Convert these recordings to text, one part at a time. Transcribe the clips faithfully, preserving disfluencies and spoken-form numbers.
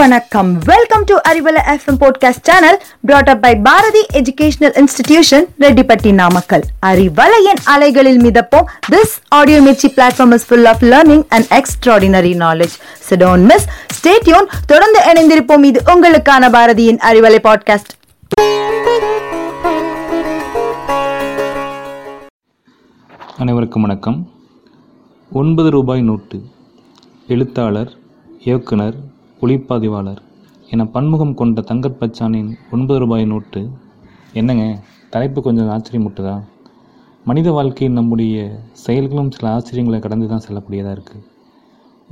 வணக்கம். Welcome to Arivalai FM podcast channel brought up by Bharathi educational institution, Rettipatti, Namakkal. அறிவலையின் அலைகளில் மிதப்போம். This audio mirchi platform is full of learning and extraordinary knowledge. So don't miss. Stay tuned. தொடர்ந்து இணைந்திருப்போம். இது உங்களுக்கான பாரதியின் அறிவலை பாட்காஸ்ட். அனைவருக்கும் வணக்கம். ஒன்பது ரூபாய் நோட்டு. எழுத்தாளர், இயக்குனர், ஒளிப்பதிவாளர் என பன்முகம் கொண்ட தங்கர்பச்சானின் ஒன்பது ரூபாய் நோட்டு. என்னங்க தலைப்பு கொஞ்சம் ஆச்சரியமுட்டுதா? மனித வாழ்க்கையில் நம்முடைய செயல்களும் சில ஆச்சரியங்களை கடந்து தான் செல்லக்கூடியதாக இருக்குது.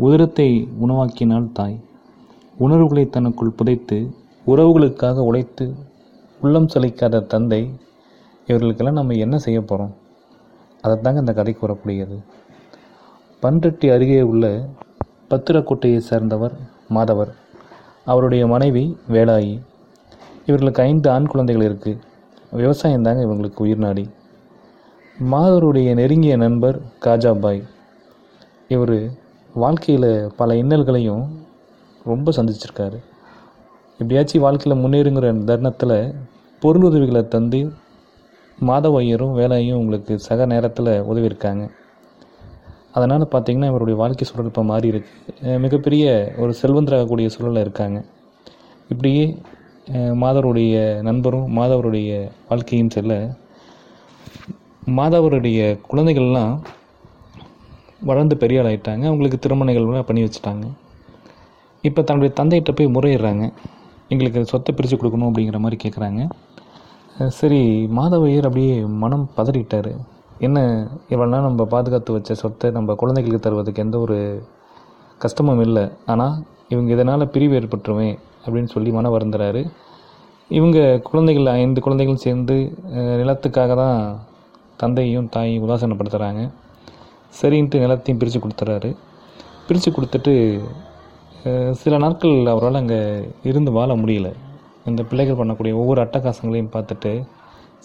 உதிரத்தை உணவாக்கினால் தாய், உணர்வுகளை தனக்குள் புதைத்து உறவுகளுக்காக உழைத்து உள்ளம் சளைக்காத தந்தை, இவர்களுக்கெல்லாம் நம்ம என்ன செய்ய போகிறோம்? அதைத்தாங்க இந்த கதை கூறக்கூடியது. பன்றட்டி அருகே உள்ள பத்திரக்கோட்டையை சேர்ந்தவர் மாதவர், அவருடைய மனைவி வேலாயி. இவர்களுக்கு ஐந்து ஆண் குழந்தைகள் இருக்குது. விவசாயம் தாங்க இவங்களுக்கு உயிர் நாடி. மாதவருடைய நெருங்கிய நண்பர் காஜாபாய். இவர் வாழ்க்கையில் பல இன்னல்களையும் ரொம்ப சந்திச்சிருக்காரு. எப்படியாச்சும் வாழ்க்கையில் முன்னேறுங்கிற தருணத்தில் பொருளுதவிகளை தந்து மாதவ ஐயரும் வேலாயும் உங்களுக்கு சக நேரத்தில் உதவியிருக்காங்க. அதனால் பார்த்திங்கன்னா இவருடைய வாழ்க்கை சூழல் இப்போ மாறி இருக்குது. மிகப்பெரிய ஒரு செல்வந்தராகக்கூடிய சூழலில் இருக்காங்க. இப்படியே மாதவருடைய நண்பரும் மாதவருடைய வாழ்க்கையும் செல்ல, மாதவருடைய குழந்தைகள்லாம் வளர்ந்து பெரியாள் ஆகிட்டாங்க. அவங்களுக்கு திருமணங்கள் பண்ணி வச்சுட்டாங்க. இப்போ தன்னுடைய தந்தைகிட்ட போய் முறையிடுறாங்க. எங்களுக்கு சொத்தை பிரித்து கொடுக்கணும் அப்படிங்கிற மாதிரி கேட்குறாங்க. சரி, மாதவையர் அப்படியே மனம் பதறிட்டார். என்ன, இவள்னா நம்ம பாதுகாத்து வச்ச சொத்தை நம்ம குழந்தைகளுக்கு தருவதுக்கு எந்த ஒரு கஷ்டமும் இல்லை, ஆனால் இவங்க இதனால் பிரிவு ஏற்பட்டுருவேன் அப்படின்னு சொல்லி மன வருந்துறாரு. இவங்க குழந்தைகள் ஐந்து குழந்தைகளும் சேர்ந்து நிலத்துக்காக தான் தந்தையும் தாயையும் உதாசீனப்படுத்துகிறாங்க. சரின்ட்டு நிலத்தையும் பிரித்து கொடுத்துறாரு. பிரித்து கொடுத்துட்டு சில நாட்கள் அவரால் அங்கே இருந்து வாழ முடியல. இந்த பிள்ளைகள் பண்ணக்கூடிய ஒவ்வொரு அட்டகாசங்களையும் பார்த்துட்டு,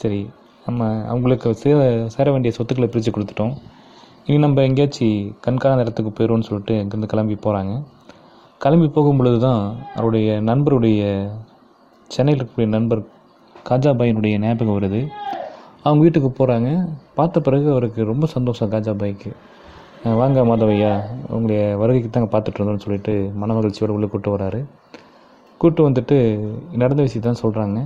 சரி நம்ம அவங்களுக்கு சேர சேர வேண்டிய சொத்துக்களை பிரித்து கொடுத்துட்டோம், இனி நம்ம எங்கேயாச்சும் கண்காணாத இடத்துக்கு போயிடும்னு சொல்லிட்டு அங்கேருந்து கிளம்பி போகிறாங்க. கிளம்பி போகும்பொழுது தான் அவருடைய நண்பருடைய சென்னையில் இருக்கக்கூடிய நண்பர் காஜாபாயினுடைய ஞாபகம் வருது. அவங்க வீட்டுக்கு போகிறாங்க. பார்த்த பிறகு அவருக்கு ரொம்ப சந்தோஷம். காஜாபாய்க்கு வாங்க மாதவையா, அவங்களுடைய வருகைக்கு தாங்க பார்த்துட்டு இருந்தோம்னு சொல்லிட்டு மன மகிழ்ச்சியோடு உள்ளே கூப்பிட்டு வராரு. கூப்பிட்டு வந்துட்டு நடந்த விஷயத்தை தான் சொல்கிறாங்க.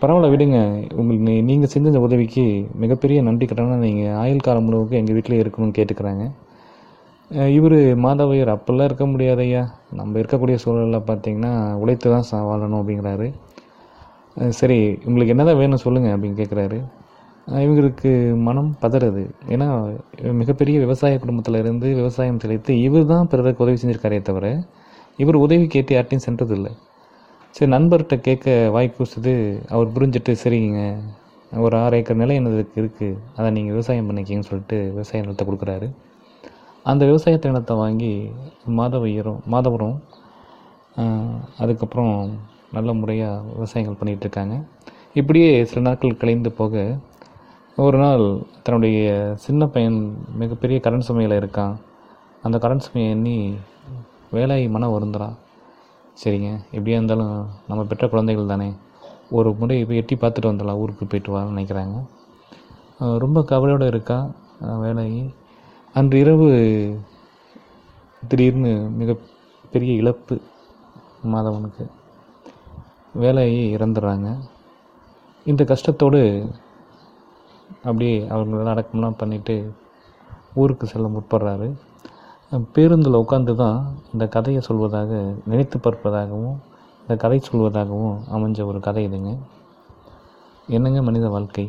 பரவாயில்ல விடுங்க, உங்களுக்கு நீங்கள் செஞ்ச உதவிக்கு மிகப்பெரிய நன்றி கட்டணம்னா நீங்கள் ஆயுள் காலம் முழுவதுக்கு எங்கள் வீட்டிலே இருக்கணும்னு கேட்டுக்கிறாங்க. இவர் மாதவையர், அப்பெல்லாம் இருக்க முடியாது ஐயா, நம்ம இருக்கக்கூடிய சூழலில் பார்த்திங்கன்னா உழைத்து தான் சா வாழணும் அப்படிங்கிறாரு. சரி, உங்களுக்கு என்ன தான் வேணும் சொல்லுங்கள் அப்படின்னு கேட்குறாரு. இவங்களுக்கு மனம் பதறுது. ஏன்னா மிகப்பெரிய விவசாய குடும்பத்தில் இருந்து விவசாயம் செழித்து இவர் தான் பிறருக்கு உதவி செஞ்சுருக்காரே தவிர இவர் உதவி கேட்டு யார்ட்டையும் சென்றதில்லை. சரி, நண்பர்கிட்ட கேட்க வாய்க்குசுது. அவர் புரிஞ்சுட்டு, சரிங்க ஒரு ஆறு ஏக்கர் நிலை என்னதுக்கு இருக்குது, அதை நீங்கள் விவசாயம் பண்ணிக்கிங்கன்னு சொல்லிட்டு விவசாய நிலத்தை கொடுக்குறாரு. அந்த விவசாய நிலத்தை வாங்கி மாதவையரும் மாதவரும் அதுக்கப்புறம் நல்ல முறையாக விவசாயங்கள் பண்ணிகிட்ருக்காங்க. இப்படியே சில நாட்கள் கழிந்து போக, ஒரு நாள் தன்னுடைய சின்ன பையன் மிகப்பெரிய கடன் சுமையில் இருக்கான். அந்த கடன் சுமையை எண்ணி வேலாயி மனம் வருந்துறான். சரிங்க, எப்படியா இருந்தாலும் நம்ம பெற்ற குழந்தைகள் தானே, ஒரு முறை இப்போ எட்டி பார்த்துட்டு வந்துடலாம், ஊருக்கு போய்ட்டு வான்னு நினைக்கிறாங்க. ரொம்ப கவலையோடு இருக்கா வேலையை. அன்று இரவு திடீர்னு மிகப்பெரிய இழப்பு மாதவனுக்கு. வேலையை இறந்துடுறாங்க. இந்த கஷ்டத்தோடு அப்படியே அவங்கள அடக்கம்லாம் பண்ணிவிட்டு ஊருக்கு செல்ல முற்படுறாரு. பேருந்தில் உட்காந்து தான் இந்த கதையை சொல்வதாக நினைத்து பார்ப்பதாகவும் இந்த கதை சொல்வதாகவும் அமைஞ்ச ஒரு கதை இதுங்க. என்னங்க மனித வாழ்க்கை,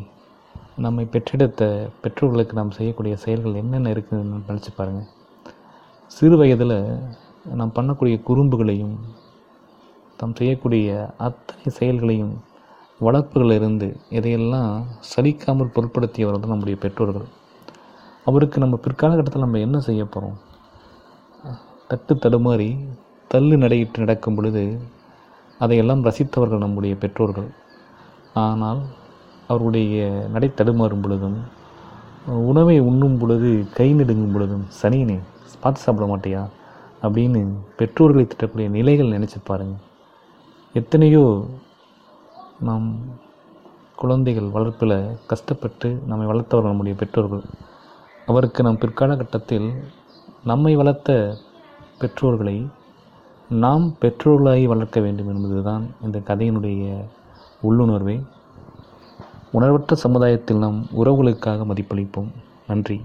நம்மை பெற்றெடுத்த பெற்றோர்களுக்கு நாம் செய்யக்கூடிய செயல்கள் என்னென்ன இருக்குதுன்னு நினச்சி பாருங்கள். சிறு வயதில் நாம் பண்ணக்கூடிய குறும்புகளையும் நாம் செய்யக்கூடிய அத்தனை செயல்களையும் வளர்ப்புகளிலிருந்து இதையெல்லாம் சலிக்காமல் பொருட்படுத்தியவர் தான் நம்முடைய பெற்றோர்கள். அவருக்கு நம்ம பிற்காலகட்டத்தில் நம்ம என்ன செய்ய போகிறோம்? தட்டு தடுமாறி தள்ளு நடையிட்டு நடக்கும் பொழுது அதையெல்லாம் ரசித்தவர்கள் நம்முடைய பெற்றோர்கள். ஆனால் அவருடைய நடை தடுமாறும் பொழுதும், உணவை உண்ணும் பொழுது கை நெடுங்கும் பொழுதும், சனியனே பார்த்து சாப்பிட மாட்டியா, அப்படின்னு பெற்றோர்களை திட்டக்கூடிய நிலைகள் நினச்சி பாருங்கள். எத்தனையோ நாம் குழந்தைகள் வளர்ப்பில் கஷ்டப்பட்டு நம்மை வளர்த்தவர்கள் நம்முடைய பெற்றோர்கள். அவருக்கு நம் பிற்காலகட்டத்தில் நம்மை வளர்த்த பெற்றோர்களை நாம் பெற்றோர்களாகி வளர்க்க வேண்டும் என்பதுதான் இந்த கதையினுடைய உள்ளுணர்வை. உணர்வற்ற சமுதாயத்தில் நாம் உறவுகளுக்காக மதிப்பளிப்போம். நன்றி.